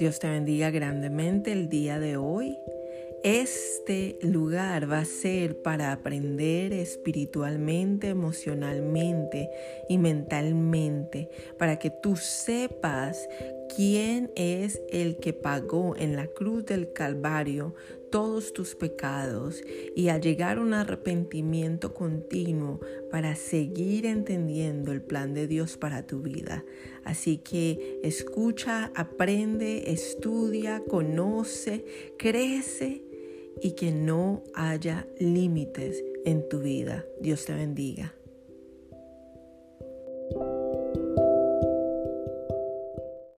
Dios te bendiga grandemente el día de hoy. Este lugar va a ser para aprender espiritualmente, emocionalmente y mentalmente, para que tú sepas quién es el que pagó en la cruz del Calvario todos tus pecados y a llegar a un arrepentimiento continuo para seguir entendiendo el plan de Dios para tu vida. Así que escucha, aprende, estudia, conoce, crece y que no haya límites en tu vida. Dios te bendiga.